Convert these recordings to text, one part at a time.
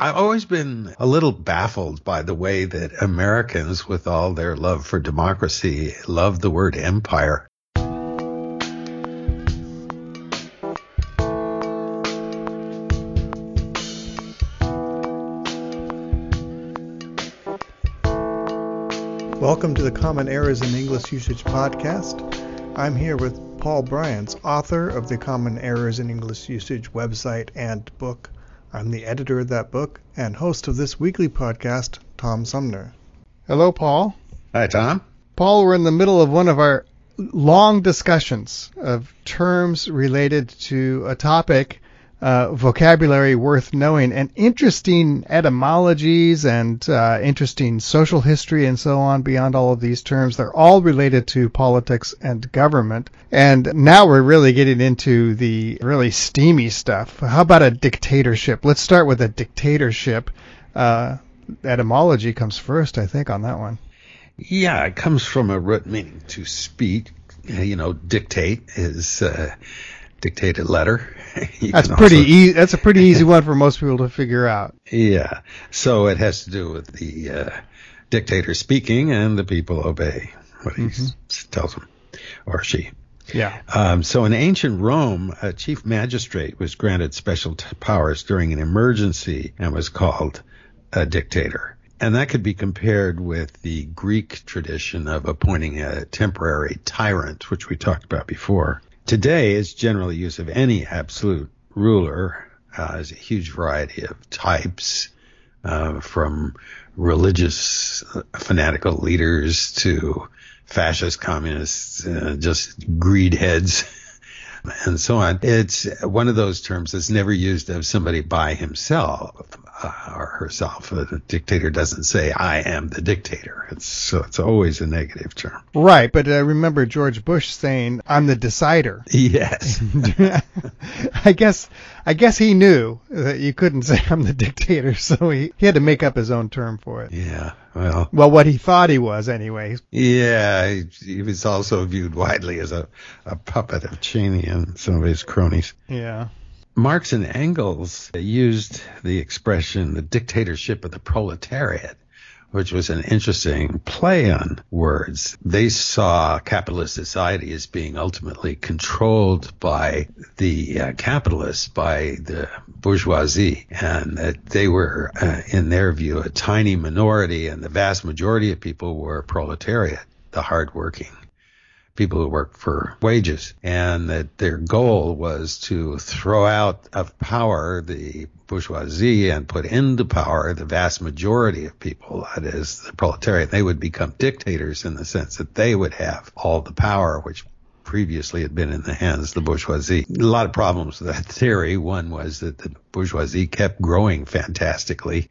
I've always been a little baffled by the way that Americans, with all their love for democracy, love the word empire. Welcome to the Common Errors in English Usage podcast. I'm here with Paul Bryant, author of the Common Errors in English Usage website and book. I'm the editor of that book and host of this weekly podcast, Tom Sumner. Hello, Paul. Hi, Tom. Paul, we're in the middle of one of our long discussions of terms related to a topic, vocabulary worth knowing, and interesting etymologies and interesting social history and so on beyond all of these terms. They're all related to politics and government. And now we're really getting into the really steamy stuff. How about a dictatorship? Let's start with a dictatorship. Etymology comes first, I think, on that one. Yeah, it comes from a root meaning to speak. You know, dictate is dictated letter. That's a pretty easy one for most people to figure out. Yeah. So it has to do with the dictator speaking and the people obey what he tells them, or she. Yeah. So in ancient Rome, a chief magistrate was granted special powers during an emergency and was called a dictator. And that could be compared with the Greek tradition of appointing a temporary tyrant, which we talked about before. Today, its general use of any absolute ruler is a huge variety of types, from religious fanatical leaders to fascist communists, just greed heads, and so on. It's one of those terms that's never used of somebody by himself or herself. The dictator doesn't say, I am the dictator. It's always a negative term. Right, but I remember George Bush saying, I'm the decider. Yes. I guess he knew that you couldn't say I'm the dictator, so he had to make up his own term for it. Yeah, well, what he thought he was, anyway. Yeah, he was also viewed widely as a puppet of Cheney and some of his cronies. Yeah. Marx and Engels used the expression, the dictatorship of the proletariat, which was an interesting play on words. They saw capitalist society as being ultimately controlled by the capitalists, by the bourgeoisie, and that they were, in their view, a tiny minority, and the vast majority of people were proletariat, the hardworking people who worked for wages, and that their goal was to throw out of power the bourgeoisie and put into power the vast majority of people, that is, the proletariat. They would become dictators in the sense that they would have all the power, which previously had been in the hands of the bourgeoisie. A lot of problems with that theory. One was that the bourgeoisie kept growing fantastically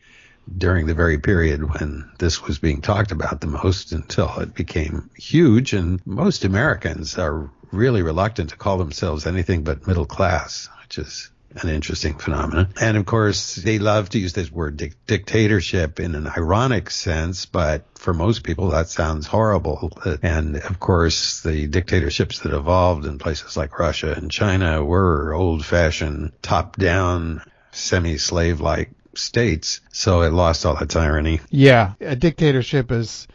during the very period when this was being talked about the most, until it became huge. And most Americans are really reluctant to call themselves anything but middle class, which is an interesting phenomenon. And of course, they love to use this word dictatorship in an ironic sense, but for most people that sounds horrible. And of course, the dictatorships that evolved in places like Russia and China were old-fashioned, top-down, semi-slave-like states, so it lost all its irony. Yeah, a dictatorship is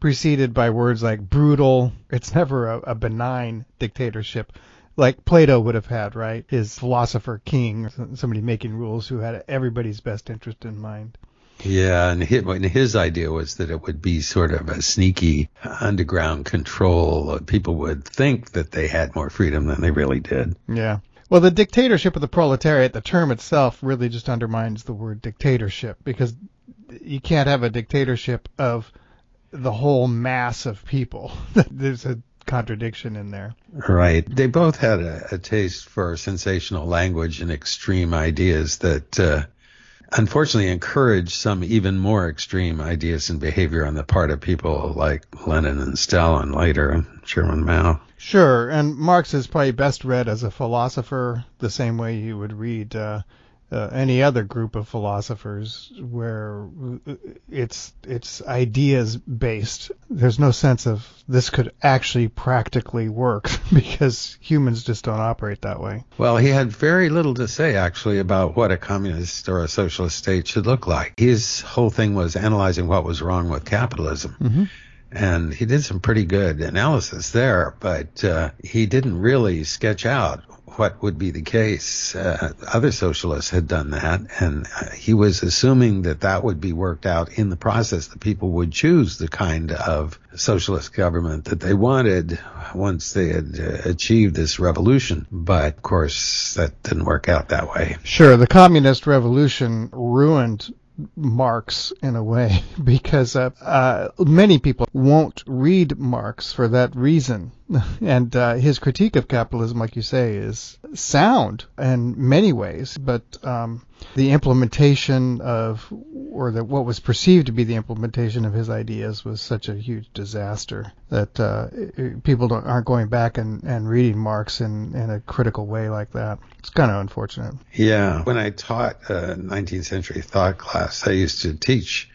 preceded by words like brutal. It's never a benign dictatorship like Plato would have had, right? His philosopher king, somebody making rules who had everybody's best interest in mind. Yeah, and his idea was that it would be sort of a sneaky underground control. People would think that they had more freedom than they really did. Yeah. Well, the dictatorship of the proletariat, the term itself really just undermines the word dictatorship, because you can't have a dictatorship of the whole mass of people. There's a contradiction in there. Right. They both had a taste for sensational language and extreme ideas that unfortunately encouraged some even more extreme ideas and behavior on the part of people like Lenin and Stalin later, and Chairman Mao. Sure, and Marx is probably best read as a philosopher, the same way you would read any other group of philosophers where it's ideas based. There's no sense of this could actually practically work because humans just don't operate that way. Well, he had very little to say actually about what a communist or a socialist state should look like. His whole thing was analyzing what was wrong with capitalism. Mm-hmm. And he did some pretty good analysis there, but he didn't really sketch out what would be the case. Other socialists had done that, and he was assuming that that would be worked out in the process, that people would choose the kind of socialist government that they wanted once they had achieved this revolution. But, of course, that didn't work out that way. Sure, the communist revolution ruined Marx in a way, because many people won't read Marx for that reason. And his critique of capitalism, like you say, is sound in many ways, but the implementation of, or that what was perceived to be the implementation of his ideas was such a huge disaster that people aren't going back and reading Marx in a critical way like that. It's kind of unfortunate. Yeah. When I taught a 19th century thought class, I used to teach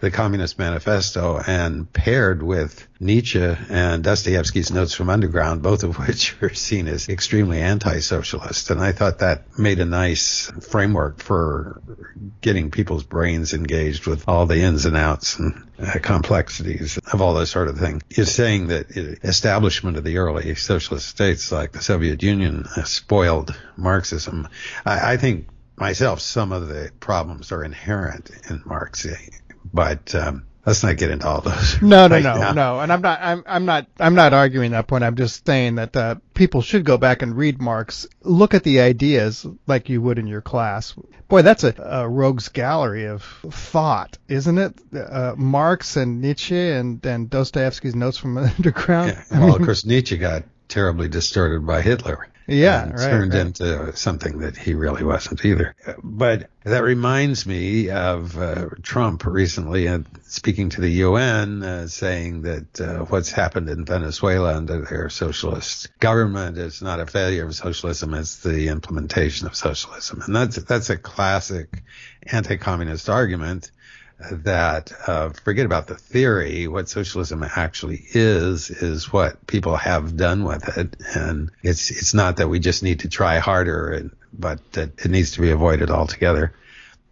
the Communist Manifesto, and paired with Nietzsche and Dostoevsky's Notes from Underground, both of which are seen as extremely anti-socialist. And I thought that made a nice framework for getting people's brains engaged with all the ins and outs and complexities of all this sort of thing. Is saying that establishment of the early socialist states like the Soviet Union spoiled Marxism. I think myself some of the problems are inherent in Marx. But let's not get into all those. No. And I'm not arguing that point. I'm just saying that people should go back and read Marx, look at the ideas like you would in your class. Boy, that's a rogue's gallery of thought, isn't it? Marx and Nietzsche and Dostoevsky's Notes from Underground. Yeah. Well, of course, Nietzsche got terribly distorted by Hitler. Yeah, right. Turned into something that he really wasn't either. But that reminds me of Trump recently speaking to the UN, saying that what's happened in Venezuela under their socialist government is not a failure of socialism, it's the implementation of socialism. And that's a classic anti-communist argument. That forget about the theory. What socialism actually is what people have done with it, and it's not that we just need to try harder, but that it needs to be avoided altogether.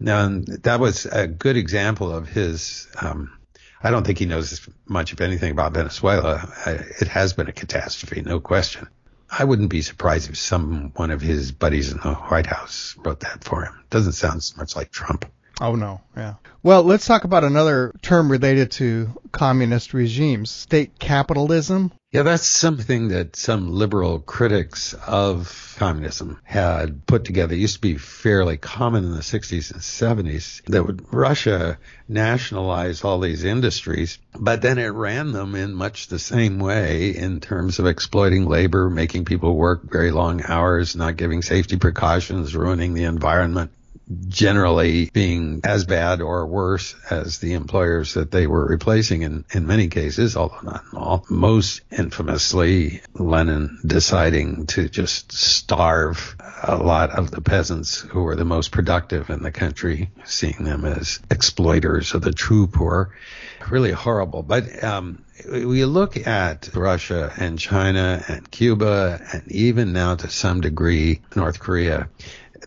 And that was a good example of his. I don't think he knows much of anything about Venezuela. It has been a catastrophe, no question. I wouldn't be surprised if one of his buddies in the White House wrote that for him. Doesn't sound so much like Trump. Oh, no. Yeah. Well, let's talk about another term related to communist regimes, state capitalism. Yeah, that's something that some liberal critics of communism had put together. It used to be fairly common in the 60s and 70s that Russia nationalized all these industries, but then it ran them in much the same way in terms of exploiting labor, making people work very long hours, not giving safety precautions, ruining the environment. Generally being as bad or worse as the employers that they were replacing in many cases, although not in all. Most infamously, Lenin deciding to just starve a lot of the peasants who were the most productive in the country, seeing them as exploiters of the true poor. Really horrible. But we look at Russia and China and Cuba and even now to some degree North Korea.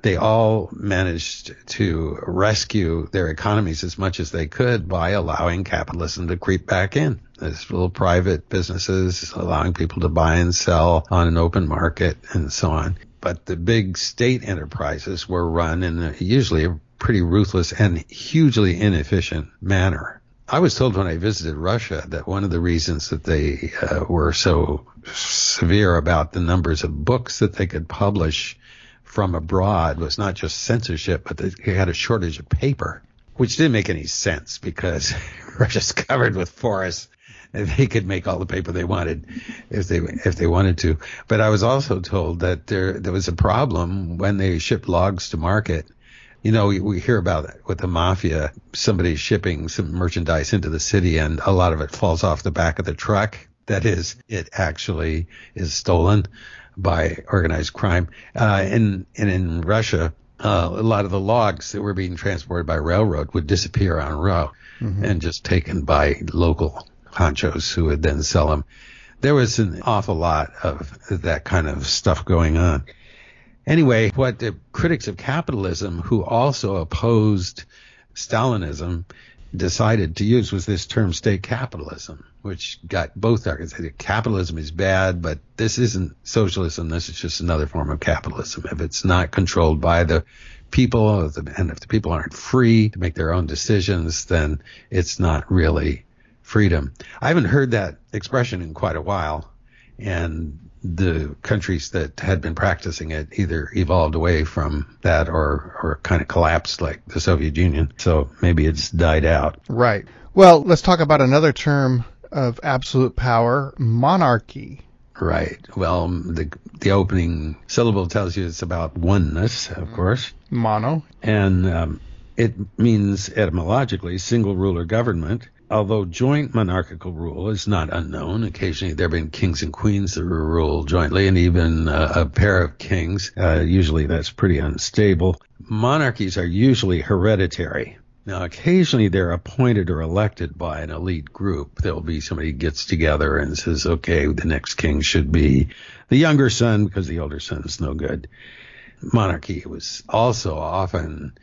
They all managed to rescue their economies as much as they could by allowing capitalism to creep back in. There's little private businesses allowing people to buy and sell on an open market and so on. But the big state enterprises were run in usually a pretty ruthless and hugely inefficient manner. I was told when I visited Russia that one of the reasons that they were so severe about the numbers of books that they could publish from abroad was not just censorship, but they had a shortage of paper, which didn't make any sense because Russia's covered with forests and they could make all the paper they wanted if they wanted to. But I was also told that there was a problem when they shipped logs to market. You know, we hear about it with the mafia, somebody shipping some merchandise into the city and a lot of it falls off the back of the truck. That is, it actually is stolen by organized crime. In Russia, a lot of the logs that were being transported by railroad would disappear en route and just taken by local honchos who would then sell them. There was an awful lot of that kind of stuff going on. Anyway, what the critics of capitalism who also opposed Stalinism decided to use was this term state capitalism, which got both arguments. Capitalism is bad, but this isn't socialism. This is just another form of capitalism. If it's not controlled by the people and if the people aren't free to make their own decisions, then it's not really freedom. I haven't heard that expression in quite a while, and the countries that had been practicing it either evolved away from that or kind of collapsed like the Soviet Union. So maybe it's died out. Right. Well, let's talk about another term of absolute power, monarchy. Right. Well, the opening syllable tells you it's about oneness, of course. Mono. And it means etymologically single ruler government. Although joint monarchical rule is not unknown, occasionally there have been kings and queens that were ruled jointly, and even a pair of kings. Usually that's pretty unstable. Monarchies are usually hereditary. Now, occasionally they're appointed or elected by an elite group. There'll be somebody gets together and says, okay, the next king should be the younger son because the older son is no good. Monarchy was also often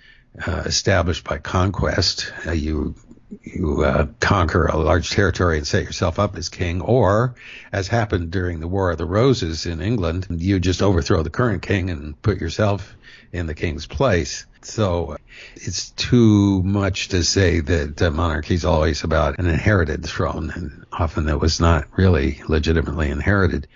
established by conquest. You conquer a large territory and set yourself up as king, or, as happened during the War of the Roses in England, you just overthrow the current king and put yourself in the king's place. So it's too much to say that monarchy is always about an inherited throne, and often that was not really legitimately inherited.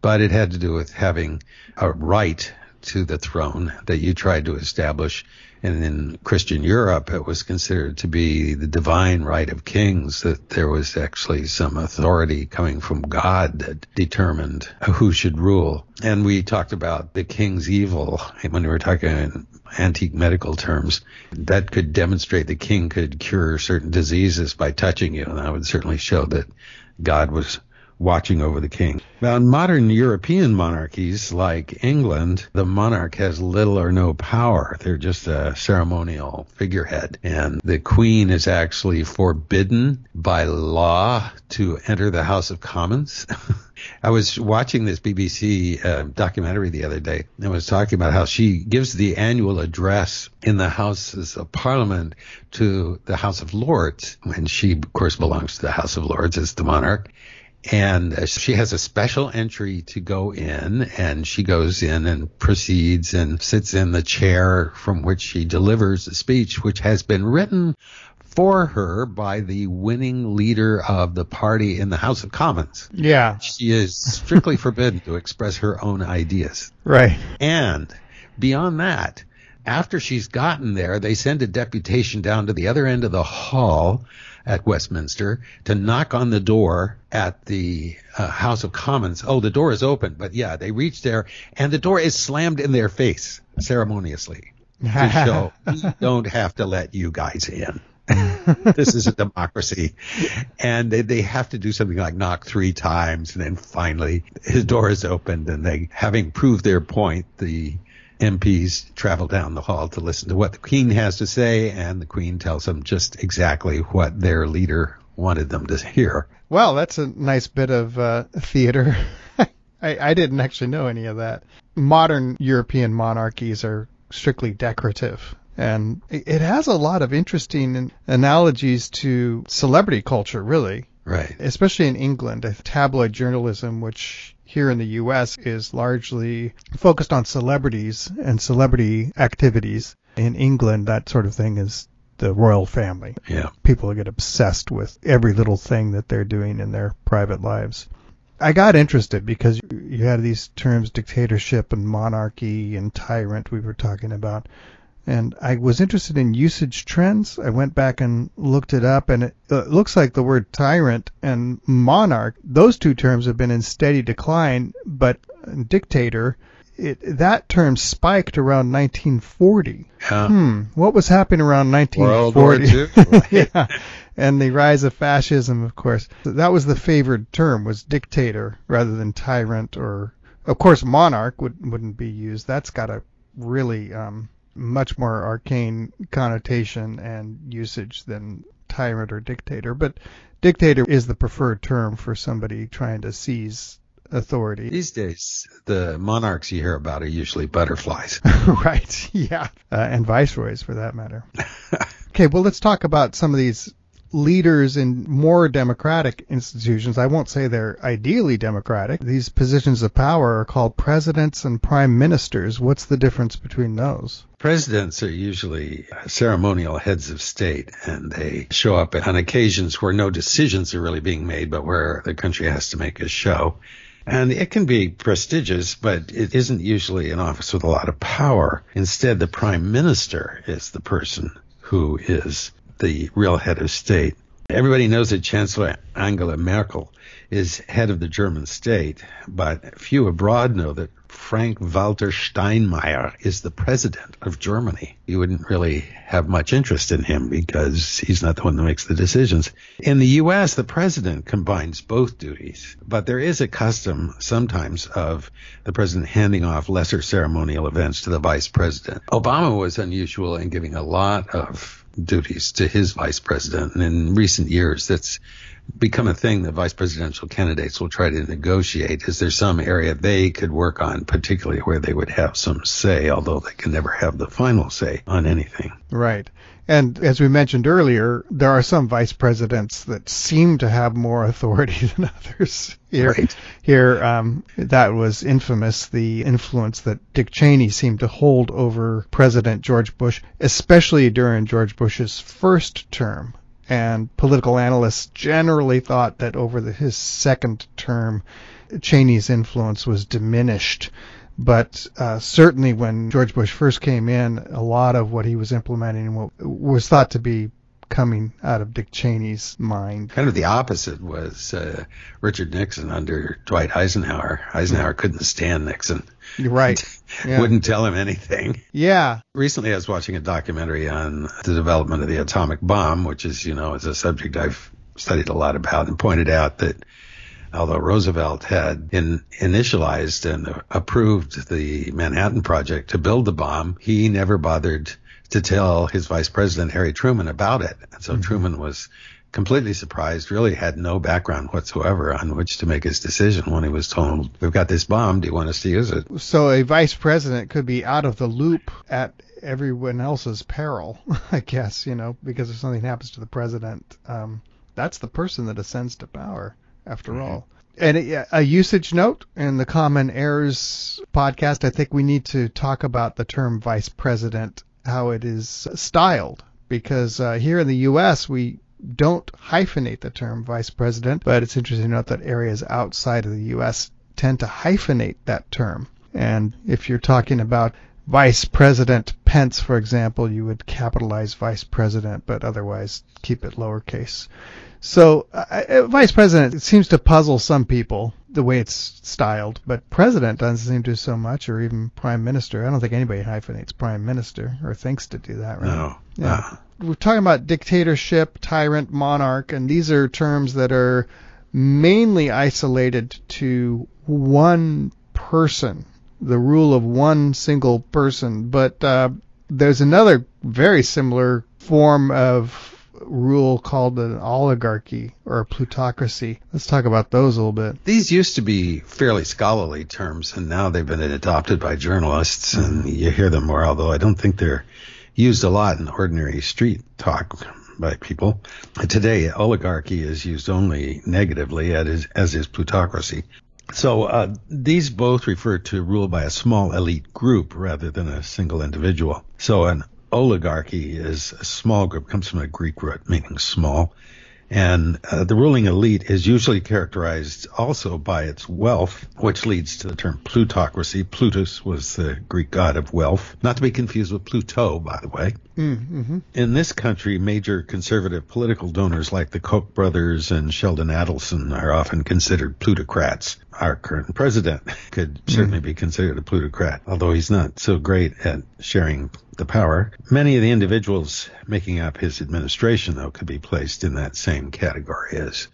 But it had to do with having a right to the throne that you tried to establish. And in Christian Europe, it was considered to be the divine right of kings, that there was actually some authority coming from God that determined who should rule. And we talked about the king's evil when we were talking in antique medical terms. That could demonstrate the king could cure certain diseases by touching you, and that would certainly show that God was watching over the king. Now, in modern European monarchies like England, the monarch has little or no power. They're just a ceremonial figurehead. And the queen is actually forbidden by law to enter the House of Commons. I was watching this BBC documentary the other day, and was talking about how she gives the annual address in the Houses of Parliament to the House of Lords, when she, of course, belongs to the House of Lords as the monarch. And she has a special entry to go in, and she goes in and proceeds and sits in the chair from which she delivers the speech, which has been written for her by the winning leader of the party in the House of Commons. Yeah. She is strictly forbidden to express her own ideas. Right. And beyond that, after she's gotten there, they send a deputation down to the other end of the hall at Westminster to knock on the door at the House of Commons. Oh, the door is open, but yeah, they reach there and the door is slammed in their face ceremoniously to show we don't have to let you guys in. This is a democracy. And they have to do something like knock three times, and then finally his door is opened, and they, having proved their point, the MPs travel down the hall to listen to what the Queen has to say, and the Queen tells them just exactly what their leader wanted them to hear. Well, that's a nice bit of theater. I didn't actually know any of that. Modern European monarchies are strictly decorative, and it has a lot of interesting analogies to celebrity culture, really. Right. Especially in England, tabloid journalism, which here in the U.S. is largely focused on celebrities and celebrity activities. In England, that sort of thing is the royal family. Yeah. People get obsessed with every little thing that they're doing in their private lives. I got interested because you had these terms, dictatorship and monarchy and tyrant we were talking about. And I was interested in usage trends. I went back and looked it up, and it looks like the word tyrant and monarch, those two terms have been in steady decline, but dictator, that term spiked around 1940. Yeah. What was happening around 1940? World War II. Yeah. And the rise of fascism, of course. That was the favored term, was dictator rather than tyrant. Or, of course, monarch wouldn't be used. That's got to really much more arcane connotation and usage than tyrant or dictator, but dictator is the preferred term for somebody trying to seize authority. These days, the monarchs you hear about are usually butterflies. Right, yeah, and viceroys for that matter. Okay, well, let's talk about some of these leaders in more democratic institutions. I won't say they're ideally democratic. These positions of power are called presidents and prime ministers. What's the difference between those? Presidents are usually ceremonial heads of state, and they show up on occasions where no decisions are really being made, but where the country has to make a show. And it can be prestigious, but it isn't usually an office with a lot of power. Instead, the prime minister is the person who is the real head of state. Everybody knows that Chancellor Angela Merkel is head of the German state, but few abroad know that Frank-Walter Steinmeier is the president of Germany. You wouldn't really have much interest in him because he's not the one that makes the decisions. In the U.S., the president combines both duties, but there is a custom sometimes of the president handing off lesser ceremonial events to the vice president. Obama was unusual in giving a lot of duties to his vice president. And in recent years, that's become a thing that vice presidential candidates will try to negotiate. Is there some area they could work on, particularly where they would have some say, although they can never have the final say on anything? Right. And as we mentioned earlier, there are some vice presidents that seem to have more authority than others. Here, that was infamous, the influence that Dick Cheney seemed to hold over President George Bush, especially during George Bush's first term. And political analysts generally thought that over his second term, Cheney's influence was diminished. But certainly when George Bush first came in, a lot of what he was implementing was thought to be coming out of Dick Cheney's mind. Kind of the opposite was Richard Nixon under Dwight Eisenhower. Eisenhower couldn't stand Nixon. Right. Yeah. Wouldn't tell him anything. Yeah. Recently I was watching a documentary on the development of the atomic bomb, which is, you know, is a subject I've studied a lot about, and pointed out that although Roosevelt had initialized and approved the Manhattan Project to build the bomb, he never bothered to tell his vice president, Harry Truman, about it. And so Truman was completely surprised, really had no background whatsoever on which to make his decision when he was told, we've got this bomb, do you want us to use it? So a vice president could be out of the loop at everyone else's peril, I guess, you know, because if something happens to the president, that's the person that ascends to power. After all. And a usage note in the Common Errors podcast, I think we need to talk about the term vice president, how it is styled, because here in the U.S. we don't hyphenate the term vice president, but it's interesting to note that areas outside of the U.S. tend to hyphenate that term. And if you're talking about Vice President Pence, for example, you would capitalize vice president, but otherwise keep it lowercase. So vice president, it seems to puzzle some people, the way it's styled, but president doesn't seem to do so much, or even prime minister. I don't think anybody hyphenates prime minister or thinks to do that, right? No. Yeah. We're talking about dictatorship, tyrant, monarch, and these are terms that are mainly isolated to one person, the rule of one single person. But there's another very similar form of rule called an oligarchy or a plutocracy. Let's talk about those a little bit. These used to be fairly scholarly terms, and now they've been adopted by journalists, and you hear them more, although I don't think they're used a lot in ordinary street talk by people. Today, oligarchy is used only negatively, as is plutocracy. So these both refer to rule by a small elite group rather than a single individual. So an oligarchy is a small group, comes from a Greek root meaning small, and the ruling elite is usually characterized also by its wealth, which leads to the term plutocracy. Plutus was the Greek god of wealth, not to be confused with Pluto, by the way. In this country, major conservative political donors like the Koch brothers and Sheldon Adelson are often considered plutocrats. Our current president could certainly be considered a plutocrat, although he's not so great at sharing the power. Many of the individuals making up his administration, though, could be placed in that same category as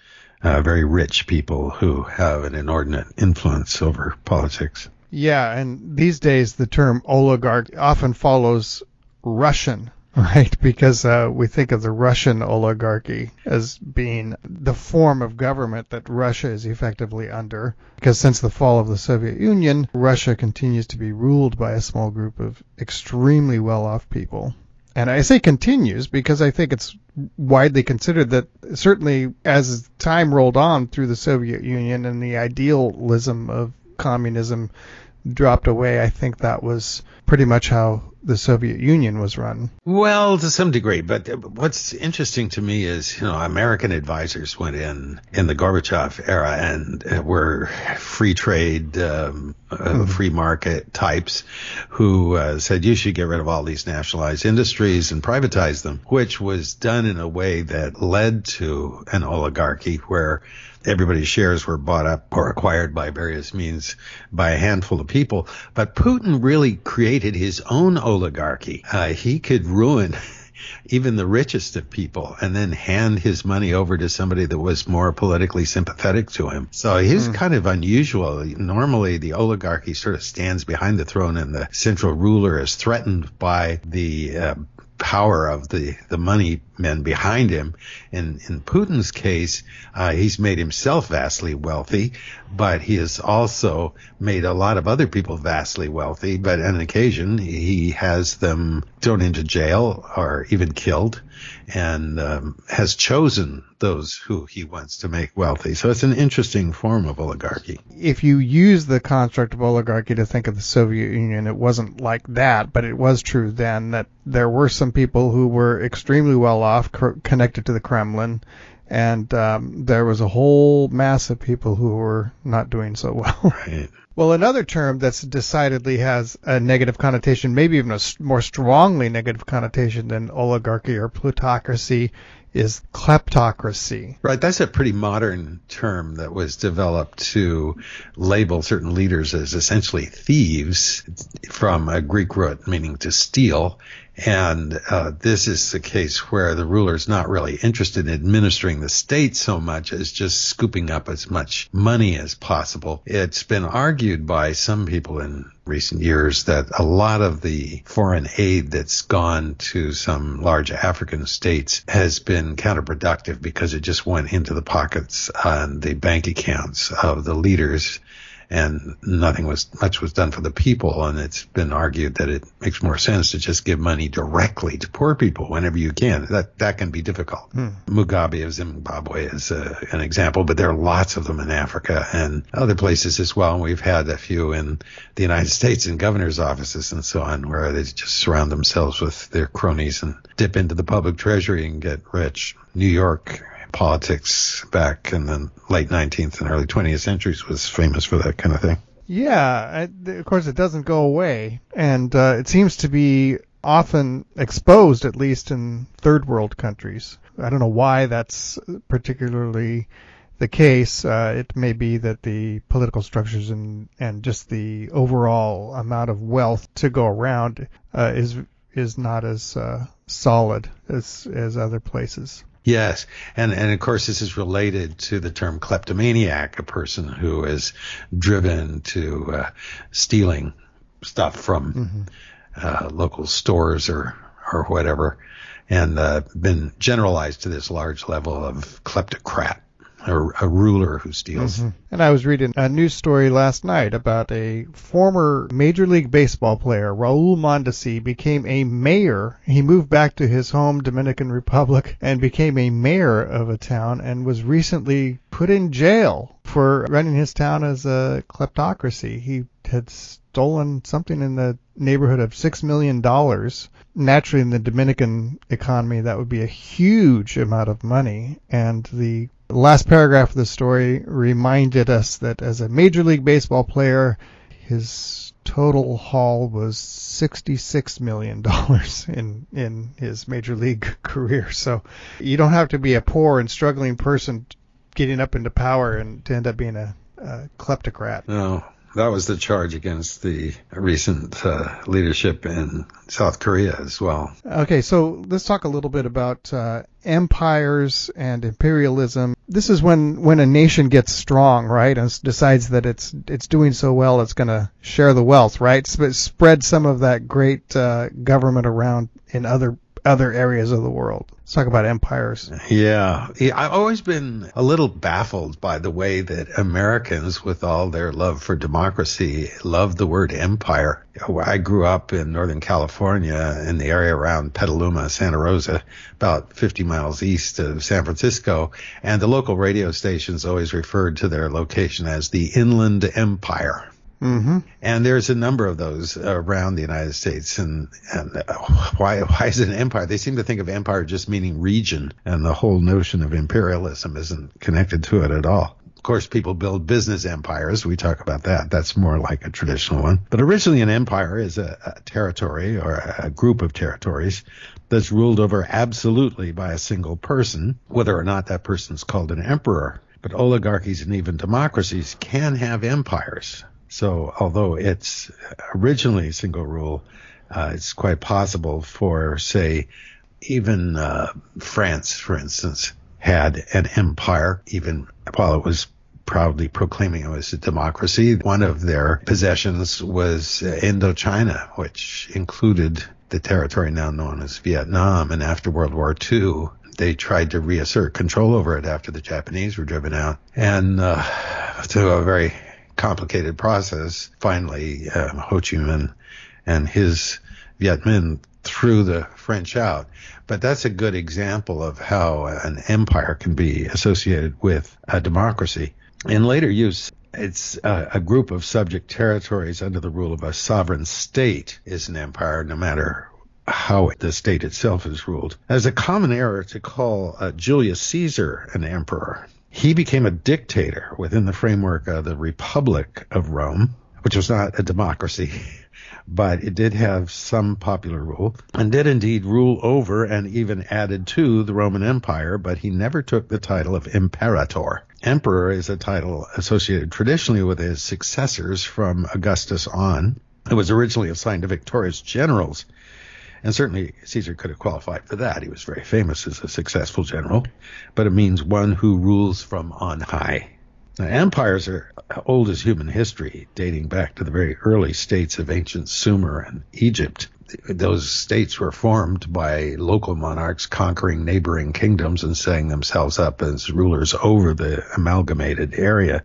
very rich people who have an inordinate influence over politics. Yeah, and these days the term oligarch often follows Russian, right? Because we think of the Russian oligarchy as being the form of government that Russia is effectively under. Because since the fall of the Soviet Union, Russia continues to be ruled by a small group of extremely well-off people. And I say continues because I think it's widely considered that certainly as time rolled on through the Soviet Union and the idealism of communism dropped away, I think that was pretty much how the Soviet Union was run. Well, to some degree. But what's interesting to me is, you know, American advisors went in the Gorbachev era and were free trade, free market types who said you should get rid of all these nationalized industries and privatize them, which was done in a way that led to an oligarchy where everybody's shares were bought up or acquired by various means by a handful of people. But Putin really created his own oligarchy. He could ruin even the richest of people and then hand his money over to somebody that was more politically sympathetic to him. So he's kind of unusual. Normally the oligarchy sort of stands behind the throne and the central ruler is threatened by the power of the money men behind him. In Putin's case, he's made himself vastly wealthy, but he has also made a lot of other people vastly wealthy. But on occasion, he has them thrown into jail or even killed, and has chosen those who he wants to make wealthy. So it's an interesting form of oligarchy. If you use the construct of oligarchy to think of the Soviet Union, it wasn't like that, but it was true then that there were some people who were extremely well off, connected to the Kremlin, and there was a whole mass of people who were not doing so well. Right. Well, another term that's decidedly has a negative connotation, maybe even a more strongly negative connotation than oligarchy or plutocracy, is kleptocracy. Right, that's a pretty modern term that was developed to label certain leaders as essentially thieves, from a Greek root meaning to steal. And this is the case where the ruler is not really interested in administering the state so much as just scooping up as much money as possible. It's been argued by some people in recent years that a lot of the foreign aid that's gone to some large African states has been counterproductive because it just went into the pockets and the bank accounts of the leaders, and nothing was done for the people. And it's been argued that it makes more sense to just give money directly to poor people whenever you can. That can be difficult. Mugabe of Zimbabwe is an example, but there are lots of them in Africa and other places as well. And we've had a few in the United States in governor's offices and so on, where they just surround themselves with their cronies and dip into the public treasury and get rich. New York politics back in the late 19th and early 20th centuries was famous for that kind of thing. Yeah, of course it doesn't go away, and it seems to be often exposed, at least in third world countries. I don't know why that's particularly the case. It may be that the political structures and just the overall amount of wealth to go around is not as solid as other places. Yes. And of course, this is related to the term kleptomaniac, a person who is driven to stealing stuff from local stores or whatever, and been generalized to this large level of kleptocrat, a ruler who steals. And I was reading a news story last night about a former Major League Baseball player, Raul Mondesi, became a mayor. He moved back to his home, Dominican Republic, and became a mayor of a town and was recently put in jail for running his town as a kleptocracy. He had stolen something in the neighborhood of $6 million. Naturally, in the Dominican economy, that would be a huge amount of money, and the last paragraph of the story reminded us that as a Major League Baseball player, his total haul was $66 million in his Major League career. So you don't have to be a poor and struggling person getting up into power and to end up being a kleptocrat. No. That was the charge against the recent leadership in South Korea as well. Okay, so let's talk a little bit about empires and imperialism. This is when a nation gets strong, right, and decides that it's doing so well it's going to share the wealth, right, spread some of that great government around in other areas of the world. Let's talk about empires. Yeah. I've always been a little baffled by the way that Americans, with all their love for democracy, love the word empire. I grew up in Northern California in the area around Petaluma, Santa Rosa, about 50 miles east of San Francisco, and the local radio stations always referred to their location as the Inland Empire. Mm-hmm. And there's a number of those around the United States. And why is it an empire? They seem to think of empire just meaning region, and the whole notion of imperialism isn't connected to it at all. Of course, people build business empires. We talk about that. That's more like a traditional one. But originally, an empire is a territory or a group of territories that's ruled over absolutely by a single person, whether or not that person's called an emperor. But oligarchies and even democracies can have empires. So although it's originally single rule, it's quite possible for, say, even France, for instance, had an empire, even while it was proudly proclaiming it was a democracy. One of their possessions was Indochina, which included the territory now known as Vietnam. And after World War II, they tried to reassert control over it after the Japanese were driven out. And to a very complicated process. Finally, Ho Chi Minh and his Viet Minh threw the French out. But that's a good example of how an empire can be associated with a democracy. In later use, it's a group of subject territories under the rule of a sovereign state is an empire, no matter how the state itself is ruled. There's a common error to call Julius Caesar an emperor. He became a dictator within the framework of the Republic of Rome, which was not a democracy, but it did have some popular rule and did indeed rule over and even added to the Roman Empire, but he never took the title of imperator. Emperor is a title associated traditionally with his successors from Augustus on. It was originally assigned to victorious generals. And certainly Caesar could have qualified for that. He was very famous as a successful general, but it means one who rules from on high. Now, empires are old as human history, dating back to the very early states of ancient Sumer and Egypt. Those states were formed by local monarchs conquering neighboring kingdoms and setting themselves up as rulers over the amalgamated area.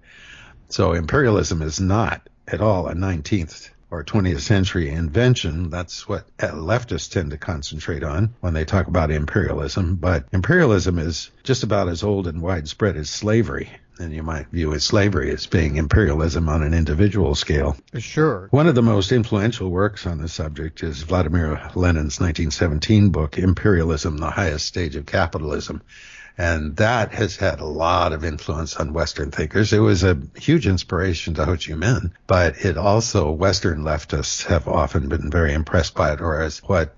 So imperialism is not at all a 19th or 20th century invention. That's what leftists tend to concentrate on when they talk about imperialism. But imperialism is just about as old and widespread as slavery. And you might view as slavery as being imperialism on an individual scale. Sure. One of the most influential works on the subject is Vladimir Lenin's 1917 book, Imperialism, the Highest Stage of Capitalism. And that has had a lot of influence on Western thinkers. It was a huge inspiration to Ho Chi Minh, but it also, Western leftists have often been very impressed by it, whereas what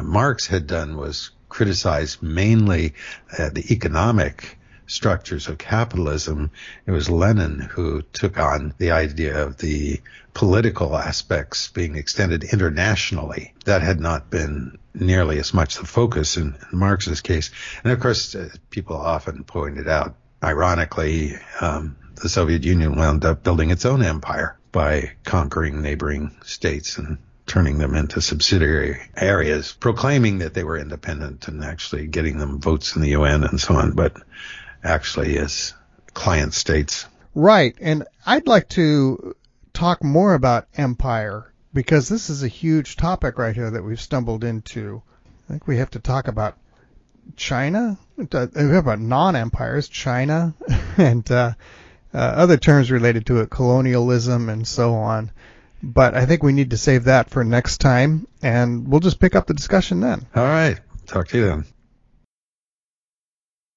Marx had done was criticize mainly the economic structures of capitalism. It was Lenin who took on the idea of the political aspects being extended internationally. That had not been nearly as much the focus in Marx's case. And of course, people often pointed out, ironically, the Soviet Union wound up building its own empire by conquering neighboring states and turning them into subsidiary areas, proclaiming that they were independent and actually getting them votes in the UN and so on, but actually as client states. Right. And I'd like to talk more about empire, because this is a huge topic right here that we've stumbled into. I think we have to talk about China. We have about non-empires, China, and other terms related to it, colonialism and so on. But I think we need to save that for next time, and we'll just pick up the discussion then. All right. Talk to you then.